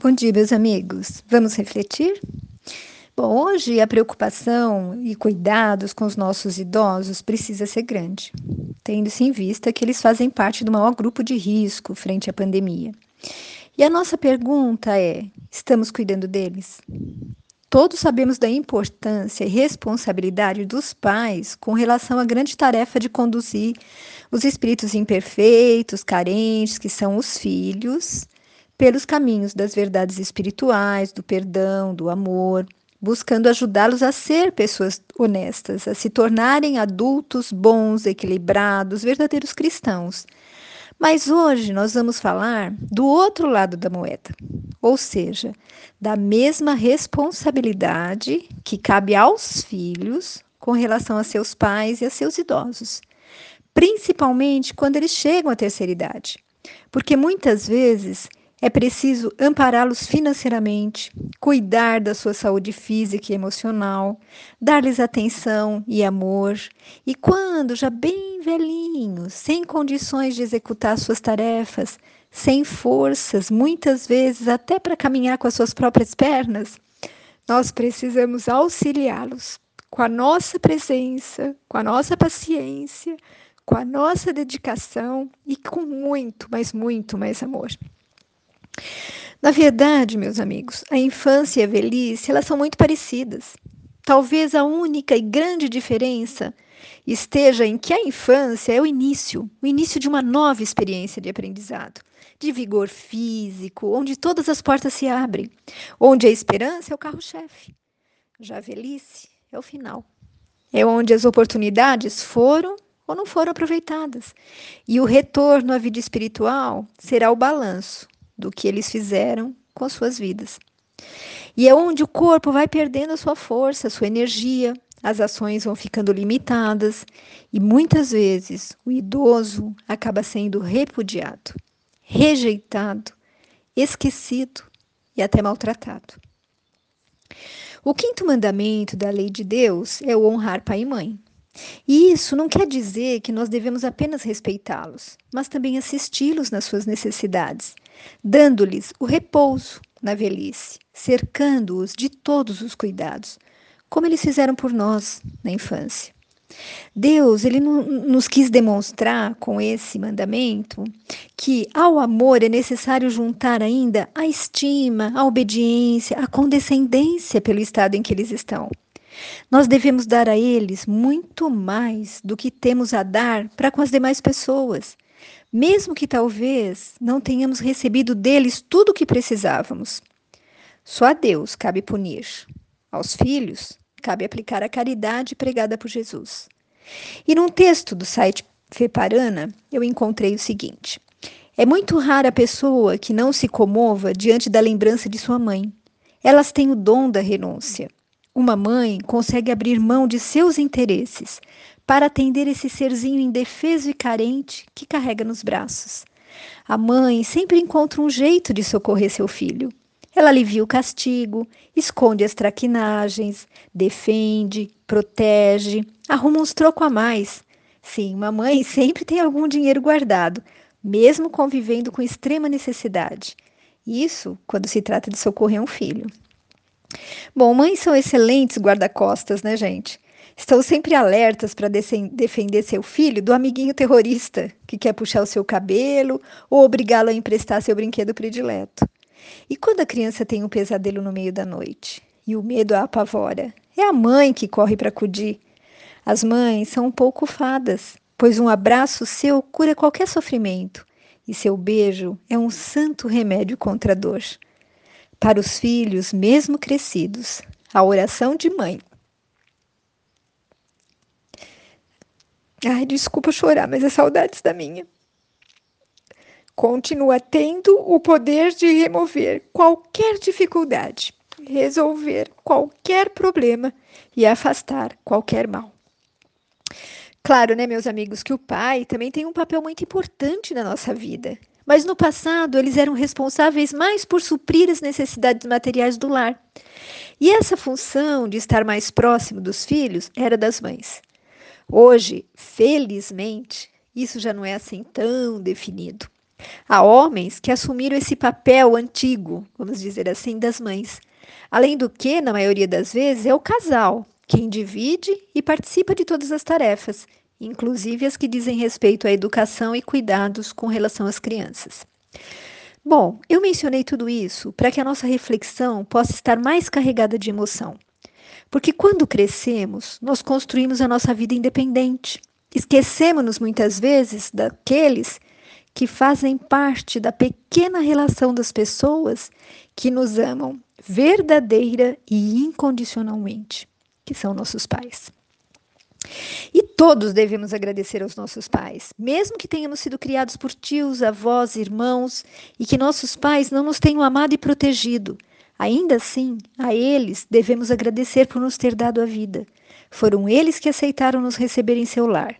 Bom dia, meus amigos. Vamos refletir? Bom, hoje a preocupação e cuidados com os nossos idosos precisa ser grande, tendo-se em vista que eles fazem parte do maior grupo de risco frente à pandemia. E a nossa pergunta é, estamos cuidando deles? Todos sabemos da importância e responsabilidade dos pais com relação à grande tarefa de conduzir os espíritos imperfeitos, carentes, que são os filhos, pelos caminhos das verdades espirituais, do perdão, do amor, buscando ajudá-los a ser pessoas honestas, a se tornarem adultos bons, equilibrados, verdadeiros cristãos. Mas hoje nós vamos falar do outro lado da moeda, ou seja, da mesma responsabilidade que cabe aos filhos com relação a seus pais e a seus idosos, principalmente quando eles chegam à terceira idade, porque muitas vezes é preciso ampará-los financeiramente, cuidar da sua saúde física e emocional, dar-lhes atenção e amor. E quando já bem velhinhos, sem condições de executar suas tarefas, sem forças, muitas vezes até para caminhar com as suas próprias pernas, nós precisamos auxiliá-los com a nossa presença, com a nossa paciência, com a nossa dedicação e com muito mais amor. Na verdade, meus amigos, a infância e a velhice, elas são muito parecidas. Talvez a única e grande diferença esteja em que a infância é o início de uma nova experiência de aprendizado, de vigor físico, onde todas as portas se abrem, onde a esperança é o carro-chefe. Já a velhice é o final. É onde as oportunidades foram ou não foram aproveitadas. E o retorno à vida espiritual será o balanço do que eles fizeram com as suas vidas. E é onde o corpo vai perdendo a sua força, a sua energia, as ações vão ficando limitadas e muitas vezes o idoso acaba sendo repudiado, rejeitado, esquecido e até maltratado. O quinto mandamento da lei de Deus é o honrar pai e mãe. E isso não quer dizer que nós devemos apenas respeitá-los, mas também assisti-los nas suas necessidades, dando-lhes o repouso na velhice, cercando-os de todos os cuidados, como eles fizeram por nós na infância. Deus, ele nos quis demonstrar com esse mandamento que ao amor é necessário juntar ainda a estima, a obediência, a condescendência pelo estado em que eles estão. Nós devemos dar a eles muito mais do que temos a dar para com as demais pessoas, mesmo que talvez não tenhamos recebido deles tudo o que precisávamos. Só a Deus cabe punir. Aos filhos cabe aplicar a caridade pregada por Jesus. E num texto do site Feparana, eu encontrei o seguinte: é muito rara a pessoa que não se comova diante da lembrança de sua mãe. Elas têm o dom da renúncia. Uma mãe consegue abrir mão de seus interesses para atender esse serzinho indefeso e carente que carrega nos braços. A mãe sempre encontra um jeito de socorrer seu filho. Ela alivia o castigo, esconde as traquinagens, defende, protege, arruma uns trocos a mais. Sim, uma mãe sempre tem algum dinheiro guardado, mesmo convivendo com extrema necessidade. Isso quando se trata de socorrer um filho. Bom, mães são excelentes guarda-costas, né, gente? Estão sempre alertas para defender seu filho do amiguinho terrorista que quer puxar o seu cabelo ou obrigá-lo a emprestar seu brinquedo predileto. E quando a criança tem um pesadelo no meio da noite e o medo a apavora, é a mãe que corre para acudir. As mães são um pouco fadas, pois um abraço seu cura qualquer sofrimento e seu beijo é um santo remédio contra a dor. Para os filhos, mesmo crescidos, a oração de mãe. Ai, desculpa chorar, mas é saudades da minha. Continua tendo o poder de remover qualquer dificuldade, resolver qualquer problema e afastar qualquer mal. Claro, né, meus amigos, que o pai também tem um papel muito importante na nossa vida. Mas no passado eles eram responsáveis mais por suprir as necessidades materiais do lar. E essa função de estar mais próximo dos filhos era das mães. Hoje, felizmente, isso já não é assim tão definido. Há homens que assumiram esse papel antigo, vamos dizer assim, das mães. Além do que, na maioria das vezes, é o casal quem divide e participa de todas as tarefas, inclusive as que dizem respeito à educação e cuidados com relação às crianças. Bom, eu mencionei tudo isso para que a nossa reflexão possa estar mais carregada de emoção. Porque quando crescemos, nós construímos a nossa vida independente. Esquecemos-nos muitas vezes daqueles que fazem parte da pequena relação das pessoas que nos amam verdadeira e incondicionalmente, que são nossos pais. E todos devemos agradecer aos nossos pais, mesmo que tenhamos sido criados por tios, avós, irmãos, e que nossos pais não nos tenham amado e protegido. Ainda assim, a eles devemos agradecer por nos ter dado a vida. Foram eles que aceitaram nos receber em seu lar.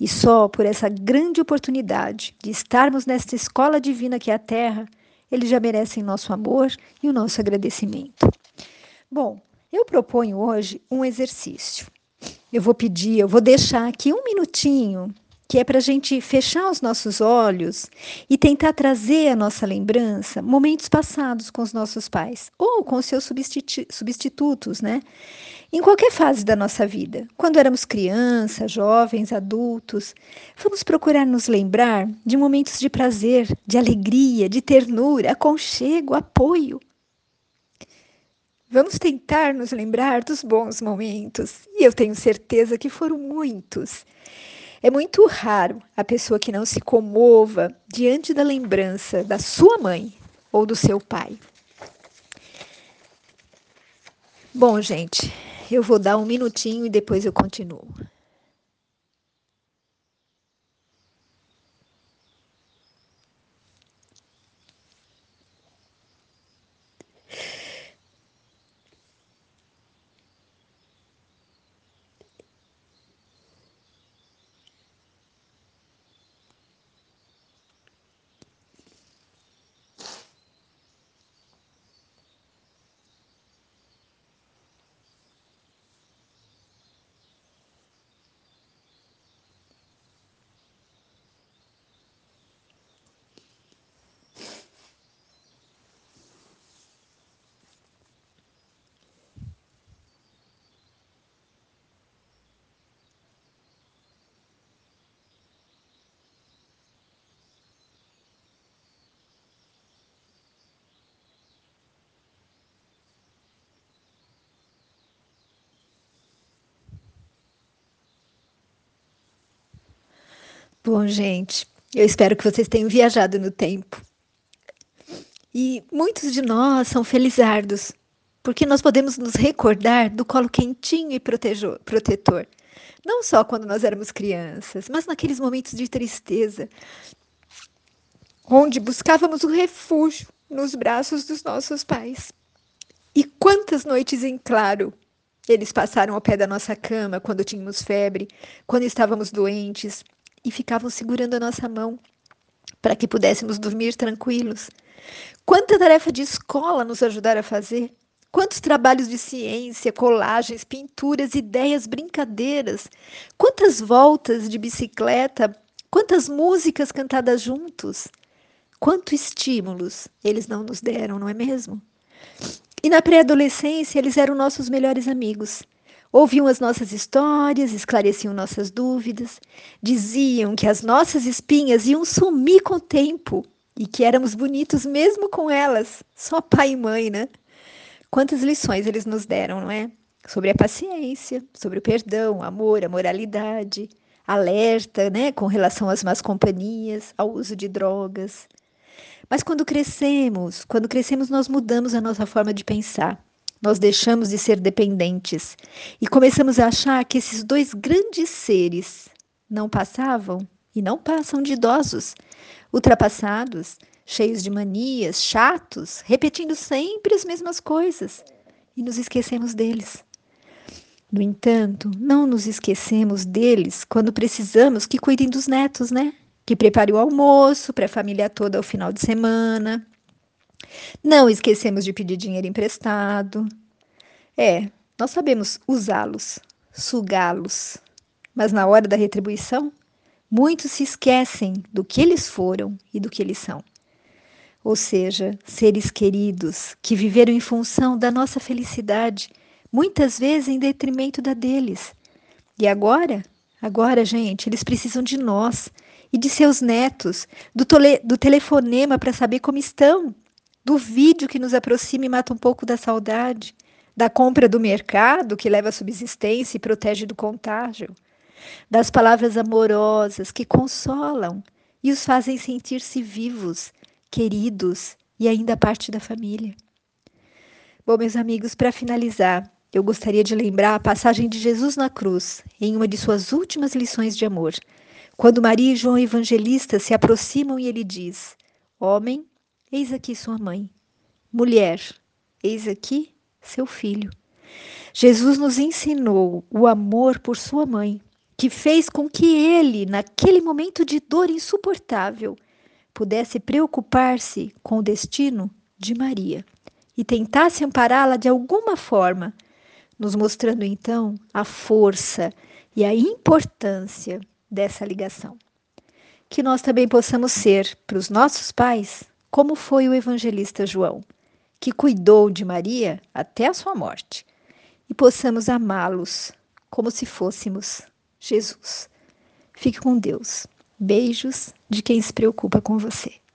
E só por essa grande oportunidade de estarmos nesta escola divina que é a Terra, eles já merecem nosso amor e o nosso agradecimento. Bom, eu proponho hoje um exercício. Eu vou deixar aqui um minutinho, que é para a gente fechar os nossos olhos e tentar trazer à nossa lembrança momentos passados com os nossos pais, ou com seus substitutos, né? Em qualquer fase da nossa vida, quando éramos crianças, jovens, adultos, vamos procurar nos lembrar de momentos de prazer, de alegria, de ternura, aconchego, apoio. Vamos tentar nos lembrar dos bons momentos, e eu tenho certeza que foram muitos. É muito raro a pessoa que não se comova diante da lembrança da sua mãe ou do seu pai. Bom, gente, eu vou dar um minutinho e depois eu continuo. Bom, gente, eu espero que vocês tenham viajado no tempo. E muitos de nós são felizardos, porque nós podemos nos recordar do colo quentinho e protetor. Não só quando nós éramos crianças, mas naqueles momentos de tristeza, onde buscávamos o refúgio nos braços dos nossos pais. E quantas noites em claro eles passaram ao pé da nossa cama quando tínhamos febre, quando estávamos doentes, e ficavam segurando a nossa mão para que pudéssemos dormir tranquilos. Quanta tarefa de escola nos ajudaram a fazer? Quantos trabalhos de ciência, colagens, pinturas, ideias, brincadeiras? Quantas voltas de bicicleta? Quantas músicas cantadas juntos? Quantos estímulos eles não nos deram, não é mesmo? E na pré-adolescência eles eram nossos melhores amigos. Ouviam as nossas histórias, esclareciam nossas dúvidas, diziam que as nossas espinhas iam sumir com o tempo e que éramos bonitos mesmo com elas, só pai e mãe, né? Quantas lições eles nos deram, não é? Sobre a paciência, sobre o perdão, o amor, a moralidade, alerta, né, com relação às más companhias, ao uso de drogas. Mas quando crescemos nós mudamos a nossa forma de pensar. Nós deixamos de ser dependentes e começamos a achar que esses dois grandes seres não passavam e não passam de idosos, ultrapassados, cheios de manias, chatos, repetindo sempre as mesmas coisas, e nos esquecemos deles. No entanto, não nos esquecemos deles quando precisamos que cuidem dos netos, né? Que preparem o almoço para a família toda ao final de semana. Não esquecemos de pedir dinheiro emprestado. Nós sabemos usá-los, sugá-los, mas na hora da retribuição, muitos se esquecem do que eles foram e do que eles são. Ou seja, seres queridos que viveram em função da nossa felicidade, muitas vezes em detrimento da deles. E agora, gente, eles precisam de nós e de seus netos, do telefonema para saber como estão, do vídeo que nos aproxima e mata um pouco da saudade, da compra do mercado que leva à subsistência e protege do contágio, das palavras amorosas que consolam e os fazem sentir-se vivos, queridos e ainda parte da família. Bom, meus amigos, para finalizar, eu gostaria de lembrar a passagem de Jesus na cruz, em uma de suas últimas lições de amor, quando Maria e João Evangelista se aproximam e ele diz: "Homem, eis aqui sua mãe. Mulher, eis aqui seu filho." Jesus nos ensinou o amor por sua mãe, que fez com que ele, naquele momento de dor insuportável, pudesse preocupar-se com o destino de Maria e tentasse ampará-la de alguma forma, nos mostrando então a força e a importância dessa ligação. Que nós também possamos ser, para os nossos pais, como foi o evangelista João, que cuidou de Maria até a sua morte, e possamos amá-los como se fôssemos Jesus. Fique com Deus. Beijos de quem se preocupa com você.